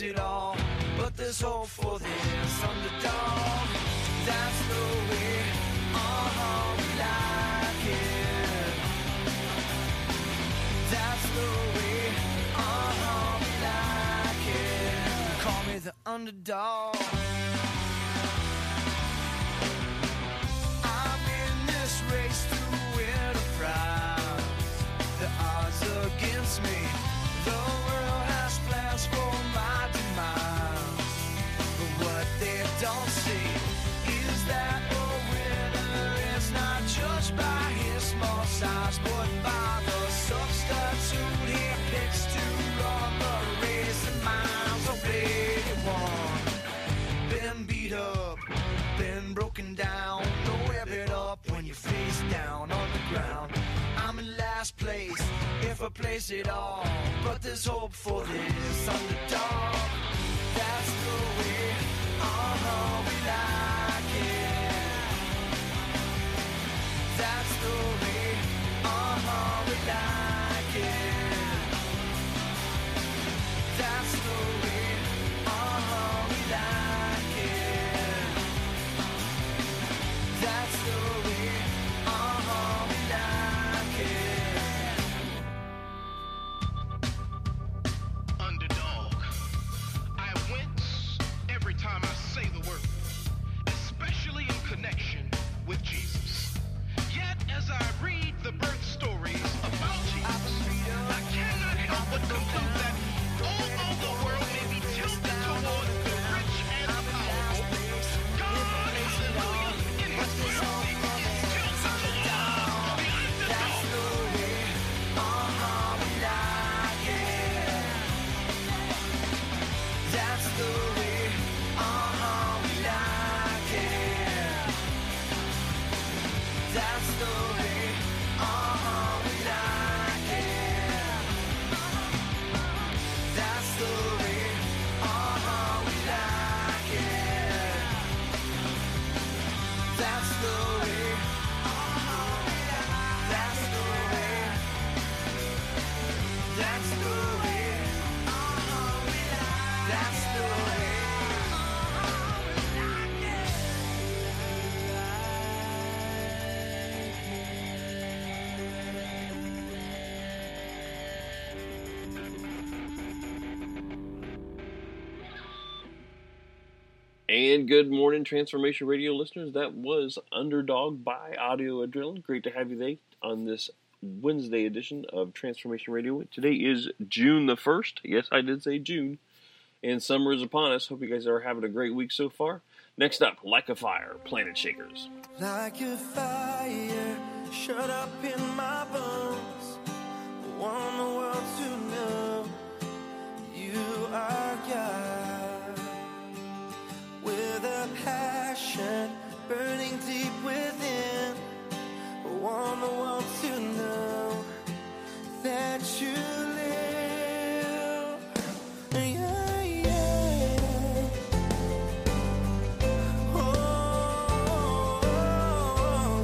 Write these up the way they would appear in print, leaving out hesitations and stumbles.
lose it all, but there's hope for this underdog. That's the way all we like it. That's the way all we like it. Call me the underdog. I'm in this race to win a prize. The odds against me, the world has plans for my demise. But what they don't see is that a winner is not judged by his small size, but by the substitute he picks to run the race. And mine's already won. Been beat up, been broken down. Don't rev it up when you're face down on the ground. I'm in last place, if I place it all, but there's hope for this underdog. That's the way we like it. That's the way we like it. That's the way we like it. That's the way we like it. Underdog. I wince every time I say the word, especially in connection with Jesus. Yet as I read the birth stories about Jesus, I cannot help but conclude that although the world may be tilted toward the rich and the powerful, God, hallelujah, in his mercy is still such a love for the underdog. That's the way we like it. That's the way we like it. That's the way we like it. That's the way we like it. That's the way we like. That's the way. That's the way we like. That's the way we like it. And good morning, Transformation Radio listeners. That was Underdog by Audio Adrenaline. Great to have you there on this Wednesday edition of Transformation Radio. Today is June the 1st. Yes, I did say June. And summer is upon us. Hope you guys are having a great week so far. Next up, Like a Fire, Planet Shakers. Like a fire shut up in my bones, I want the world to know you are God. With a passion burning deep within, I want the world to know that you live. Yeah, yeah. Oh,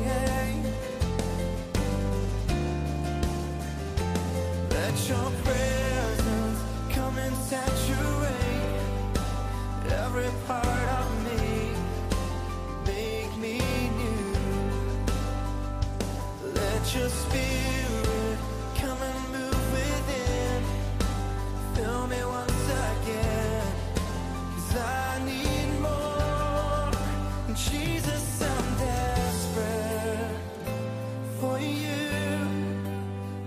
yeah. Let your presence come and saturate every part of me. Make me new. Let your spirit come and move within. Fill me once again, 'cause I need more. Jesus, I'm desperate for you.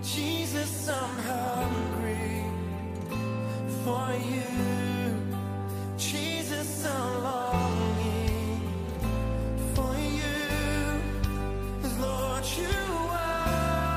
Jesus, I'm hungry for you. Jesus, I'm longing for you. 'Cause Lord, you are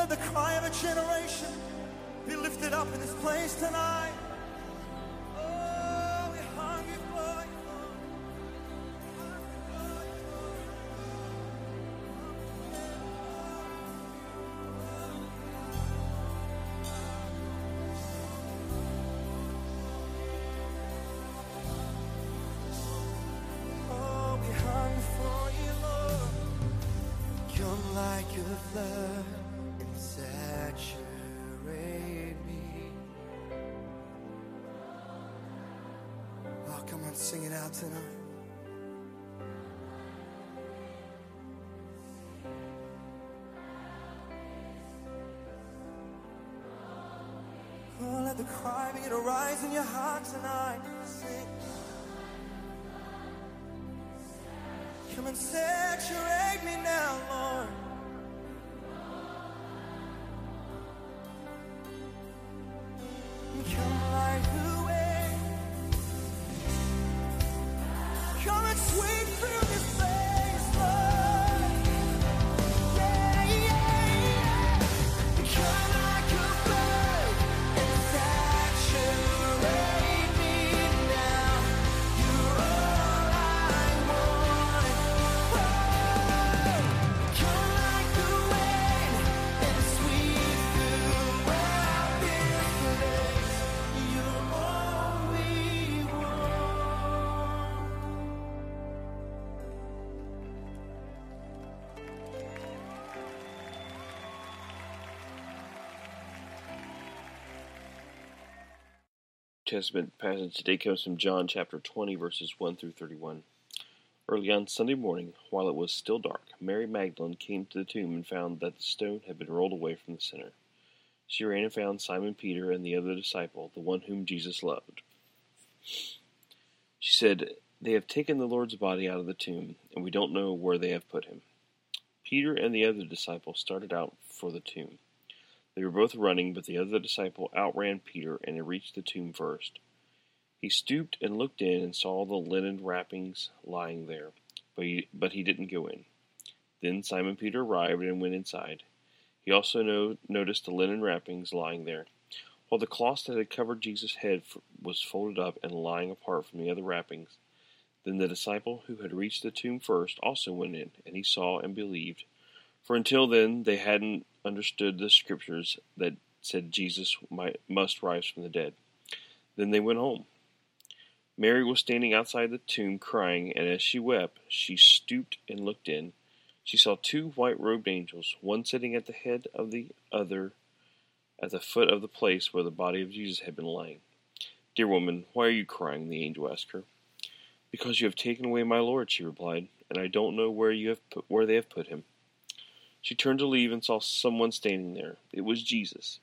Let the cry of a generation be lifted up in this place tonight. Oh, we're hungry for you. Oh, we're hungry for you, Lord. Come like a flood. Saturate me. Oh, come on, sing it out tonight. Oh, let the cry begin to rise in your heart tonight. Sing. Come and saturate me now, Lord. Testament passage today comes from John chapter 20, verses 1 through 31. Early on Sunday morning, while it was still dark, Mary Magdalene came to the tomb and found that the stone had been rolled away from the center. She ran and found Simon Peter and the other disciple, the one whom Jesus loved. She said, "They have taken the Lord's body out of the tomb, and we don't know where they have put him." Peter and the other disciple started out for the tomb. They were both running, but the other disciple outran Peter, and he reached the tomb first. He stooped and looked in and saw the linen wrappings lying there, but he didn't go in. Then Simon Peter arrived and went inside. He also noticed the linen wrappings lying there, while the cloth that had covered Jesus' head was folded up and lying apart from the other wrappings. Then the disciple who had reached the tomb first also went in, and he saw and believed. For until then they hadn't understood the scriptures that said Jesus must rise from the dead. Then they went home. Mary was standing outside the tomb crying, and as she wept, she stooped and looked in. She saw two white-robed angels, one sitting at the head of the other, at the foot of the place where the body of Jesus had been lying. "Dear woman, why are you crying?" the angel asked her. "Because you have taken away my Lord," she replied, "and I don't know where they have put him." She turned to leave and saw someone standing there. It was Jesus,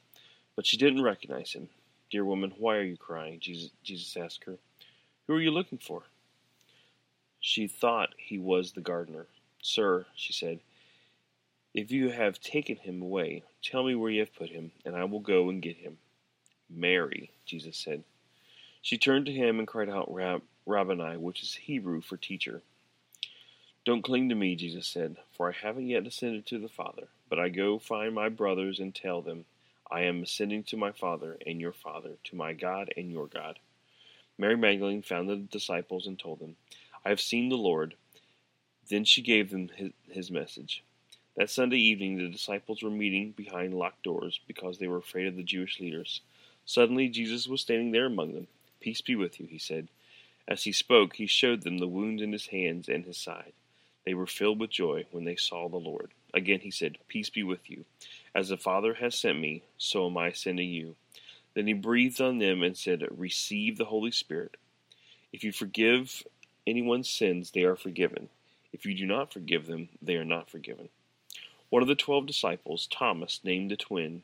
but she didn't recognize him. "Dear woman, why are you crying?" Jesus asked her. "Who are you looking for?" She thought he was the gardener. "Sir," she said, "if you have taken him away, tell me where you have put him, and I will go and get him." "Mary," Jesus said. She turned to him and cried out, "Rabboni," which is Hebrew for teacher. "Don't cling to me," Jesus said, "for I haven't yet ascended to the Father. But I go find my brothers and tell them, I am ascending to my Father and your Father, to my God and your God." Mary Magdalene found the disciples and told them, "I have seen the Lord." Then she gave them his message. That Sunday evening the disciples were meeting behind locked doors because they were afraid of the Jewish leaders. Suddenly Jesus was standing there among them. "Peace be with you," he said. As he spoke, he showed them the wounds in his hands and his side. They were filled with joy when they saw the Lord. Again he said, "Peace be with you. As the Father has sent me, so am I sending you." Then he breathed on them and said, "Receive the Holy Spirit. If you forgive anyone's sins, they are forgiven. If you do not forgive them, they are not forgiven." One of the 12 disciples, Thomas, named the twin,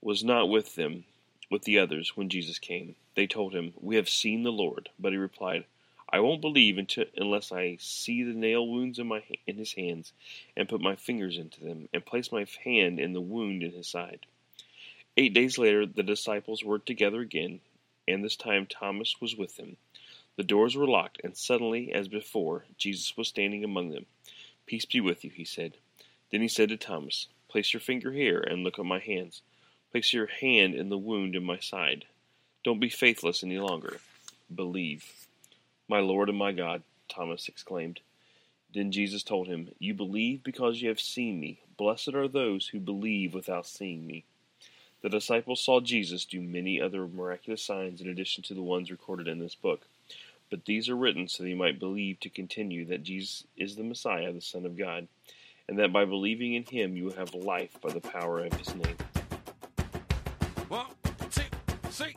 was not with them, with the others, when Jesus came. They told him, "We have seen the Lord." But he replied, "I won't believe unless I see the nail wounds in his hands and put my fingers into them and place my hand in the wound in his side." 8 days later, the disciples were together again, and this time Thomas was with them. The doors were locked, and suddenly, as before, Jesus was standing among them. "Peace be with you," he said. Then he said to Thomas, Place your finger here and look at my hands. Place your hand in the wound in my side. Don't be faithless any longer. Believe. My Lord and my God, Thomas exclaimed. Then Jesus told him, You believe because you have seen me. Blessed are those who believe without seeing me. The disciples saw Jesus do many other miraculous signs in addition to the ones recorded in this book. But these are written so that you might believe to continue that Jesus is the Messiah, the Son of God, and that by believing in him you will have life by the power of his name. 1, 2, 3, 4.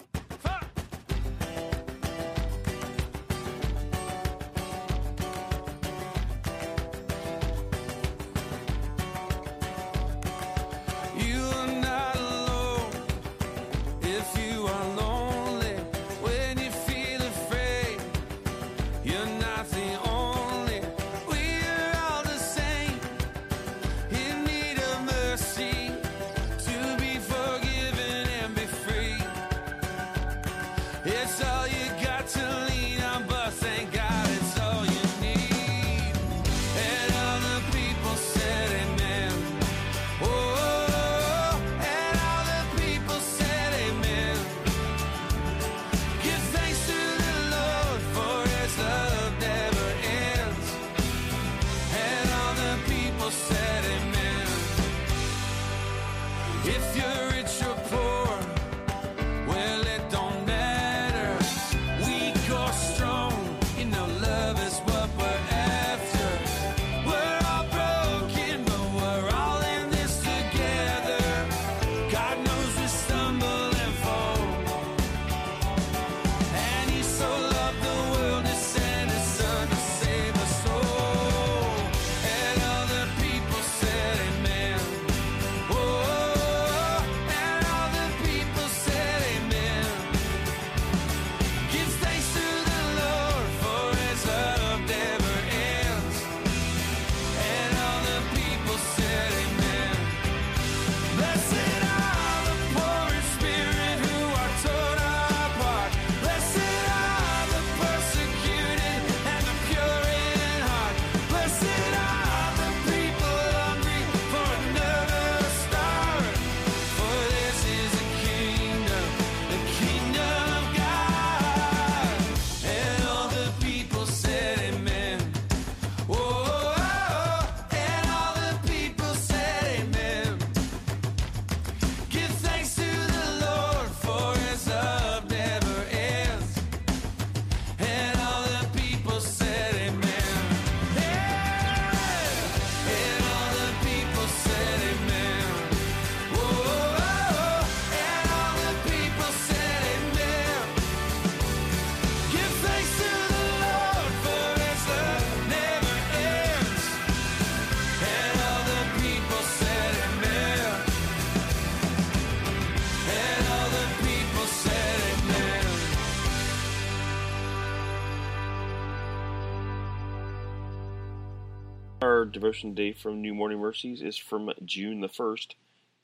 Our devotion day from New Morning Mercies is from June the 1st.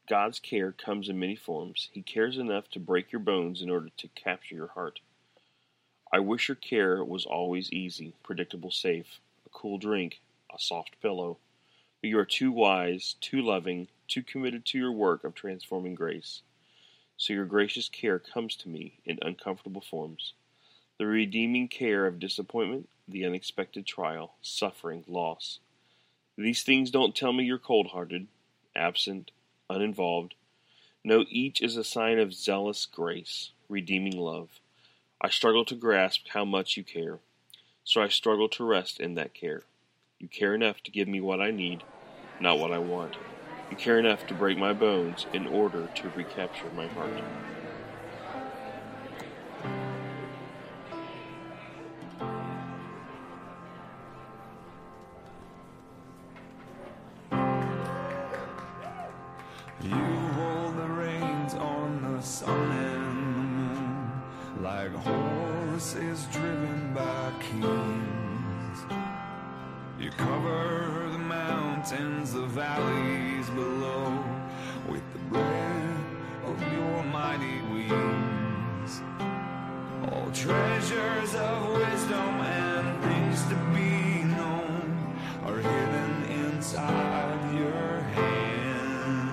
God's care comes in many forms. He cares enough to break your bones in order to capture your heart. I wish your care was always easy, predictable, safe, a cool drink, a soft pillow. But you are too wise, too loving, too committed to your work of transforming grace. So your gracious care comes to me in uncomfortable forms. The redeeming care of disappointment, the unexpected trial, suffering, loss. These things don't tell me you're cold-hearted, absent, uninvolved. No, each is a sign of zealous grace, redeeming love. I struggle to grasp how much you care, so I struggle to rest in that care. You care enough to give me what I need, not what I want. You care enough to break my bones in order to recapture my heart. Treasures of wisdom and things to be known are hidden inside your hand.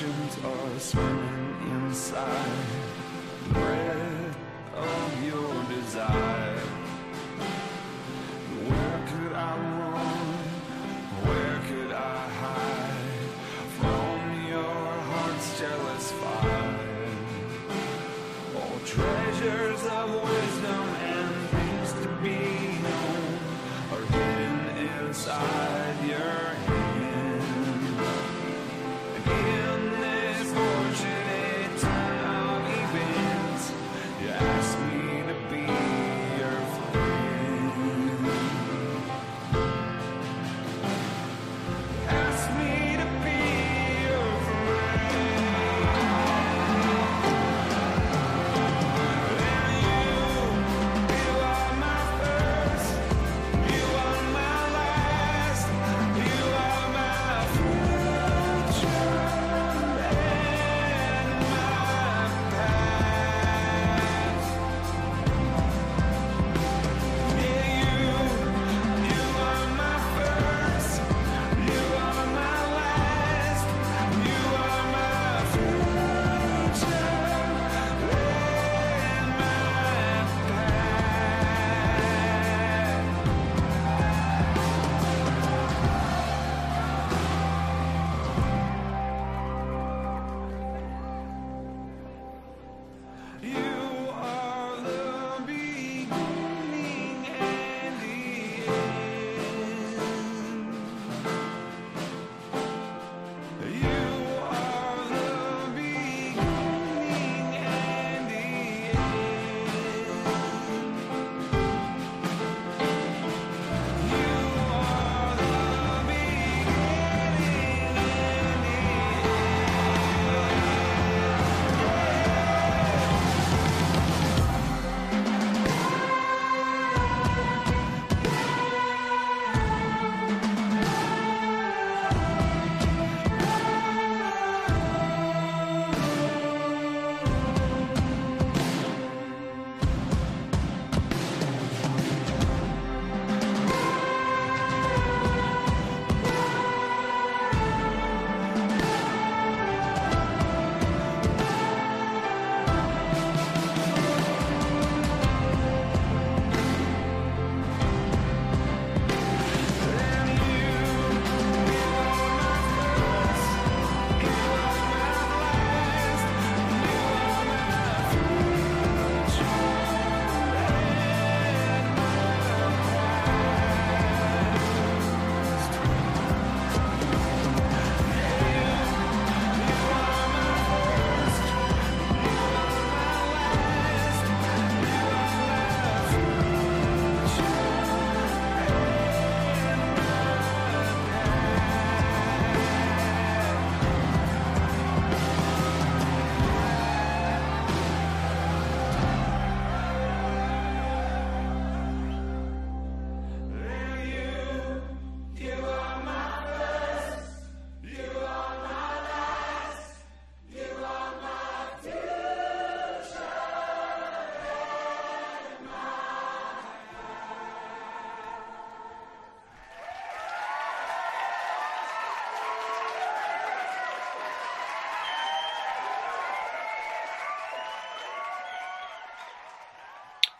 oceans are swimming inside the breath of your desire. Where could I run? Where could I hide from your heart's jealous fire? All treasures of wisdom and things to be known are hidden inside your hand. In this fortunate time of events, you asked me to be your friend. Asked me to be your friend. And you are my first, you are my last, you are my future and my past. You are my first, you are my last, you are my future and my past. You are the beginning and the end. You are the beginning and the end. You are the beginning and the end.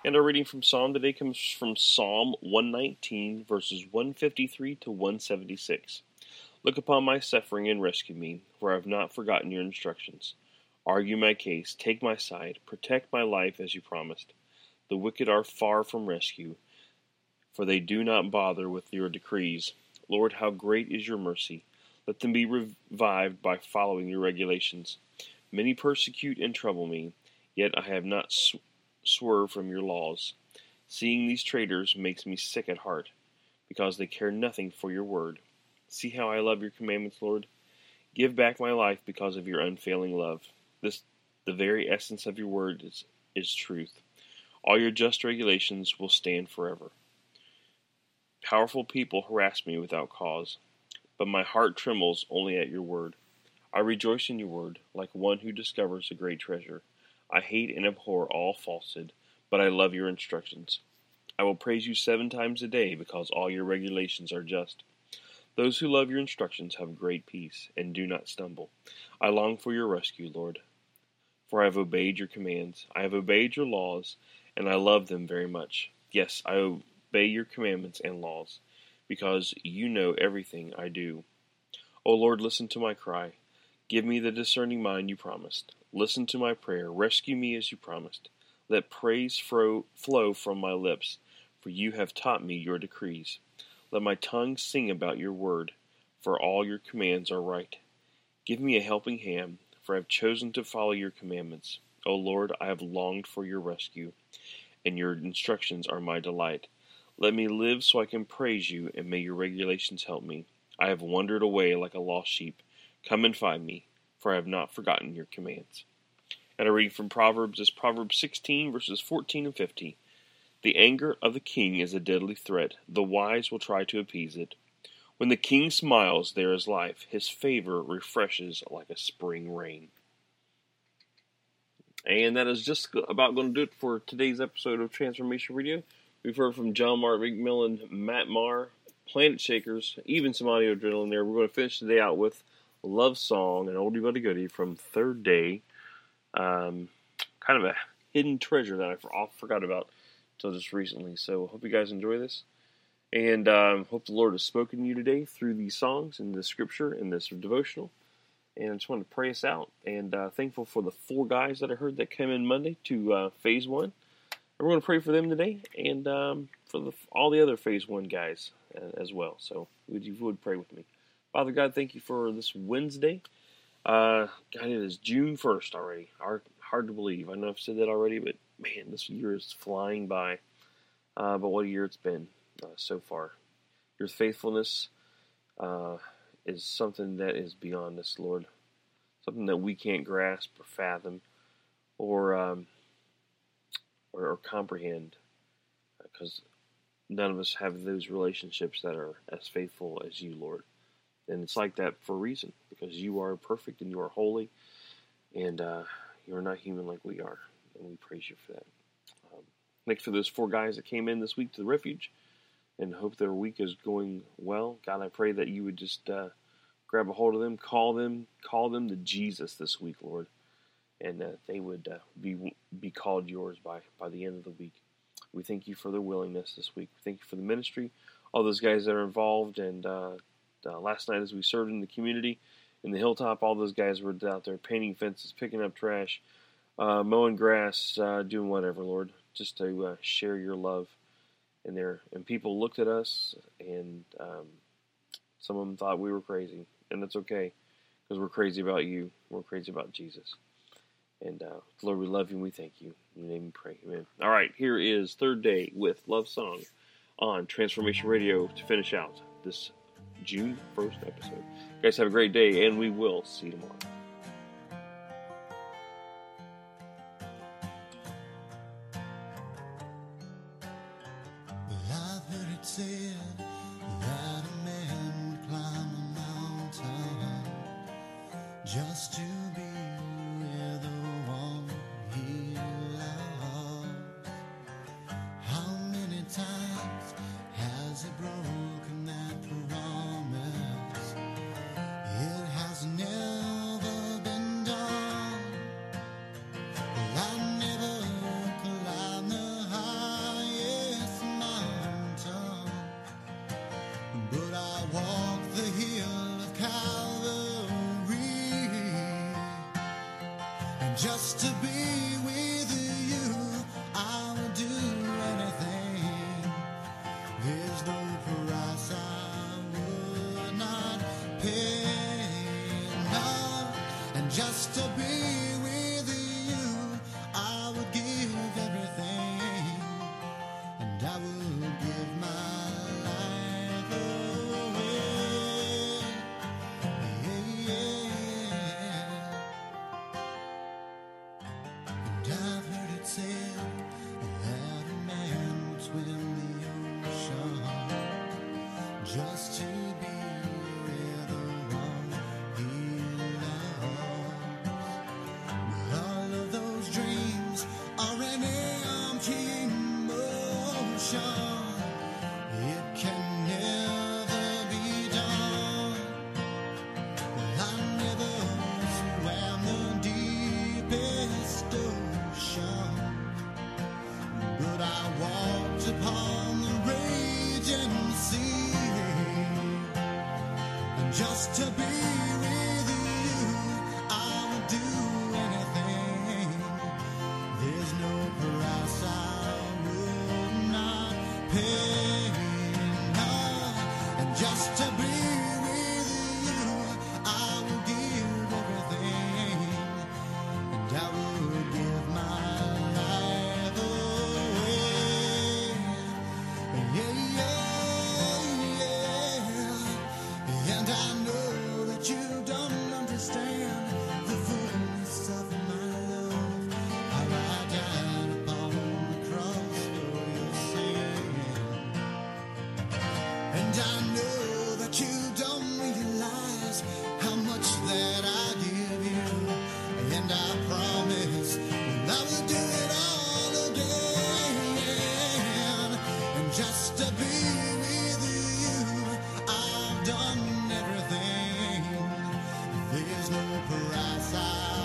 And our reading from Psalm today comes from Psalm 119, verses 153 to 176. Look upon my suffering and rescue me, for I have not forgotten your instructions. Argue my case, take my side, protect my life as you promised. The wicked are far from rescue, for they do not bother with your decrees. Lord, how great is your mercy! Let them be revived by following your regulations. Many persecute and trouble me, yet I have not swerve from your laws. Seeing these traitors makes me sick at heart, because they care nothing for your word. See how I love your commandments, Lord. Give back my life because of your unfailing love. This, the very essence of your word, is truth. All your just regulations will stand forever. Powerful people harass me without cause, but my heart trembles only at your word. I rejoice in your word like one who discovers a great treasure. I hate and abhor all falsehood, but I love your instructions. I will praise you 7 times a day because all your regulations are just. Those who love your instructions have great peace and do not stumble. I long for your rescue, Lord, for I have obeyed your commands. I have obeyed your laws, and I love them very much. Yes, I obey your commandments and laws, because you know everything I do. O Lord, listen to my cry. Give me the discerning mind you promised. Listen to my prayer. Rescue me as you promised. Let praise flow from my lips, for you have taught me your decrees. Let my tongue sing about your word, for all your commands are right. Give me a helping hand, for I have chosen to follow your commandments. O Lord, I have longed for your rescue, and your instructions are my delight. Let me live so I can praise you, and may your regulations help me. I have wandered away like a lost sheep. Come and find me, for I have not forgotten your commands. And I read from Proverbs, is Proverbs 16, verses 14 and 15. The anger of the king is a deadly threat. The wise will try to appease it. When the king smiles, there is life. His favor refreshes like a spring rain. And that is just about going to do it for today's episode of Transformation Radio. We've heard from John Mark McMillan, Matt Marr, Planet Shakers, even some Audio Adrenaline there. We're going to finish today out with Love Song, an oldie but a goodie from Third Day. Kind of a hidden treasure that I forgot about until just recently. So hope you guys enjoy this. And hope the Lord has spoken to you today through these songs and the scripture and this devotional. And I just wanted to pray us out. And thankful for the four guys that I heard that came in Monday to Phase 1. And we're going to pray for them today and for all the other Phase 1 guys as well. So you would pray with me. Father God, thank you for this Wednesday. God, it is June 1st already. Hard to believe. I know I've said that already, but man, this year is flying by. But what a year it's been. So far. Your faithfulness is something that is beyond us, Lord. Something that we can't grasp or fathom or comprehend, because none of us have those relationships that are as faithful as you, Lord. And it's like that for a reason, because you are perfect and you are holy, and you're not human like we are, and we praise you for that. Thanks for those four guys that came in this week to the refuge, and hope their week is going well. God, I pray that you would just grab a hold of them, call them to Jesus this week, Lord, and they would be called yours by the end of the week. We thank you for their willingness this week. We thank you for the ministry, all those guys that are involved, and last night as we served in the community, in the hilltop, all those guys were out there painting fences, picking up trash, mowing grass, doing whatever, Lord, just to share your love. And people looked at us, and some of them thought we were crazy, and that's okay, because we're crazy about you, we're crazy about Jesus, and Lord, we love you, and we thank you, in your name we pray, amen. All right, here is Third Day with Love Song on Transformation Radio to finish out this June 1st episode. You guys have a great day, and we will see you tomorrow. Just to be with the one he loved. How many times has he broken that promise? It has never been done. Well, I never climbed the highest mountain, but I walked the hill of Calvary. Just to be with you, I would do anything. There's no price I would not pay. No, and just to be with you, I would give everything, and I would give my life away. That a man would swim the ocean just to be with the one he loves. price I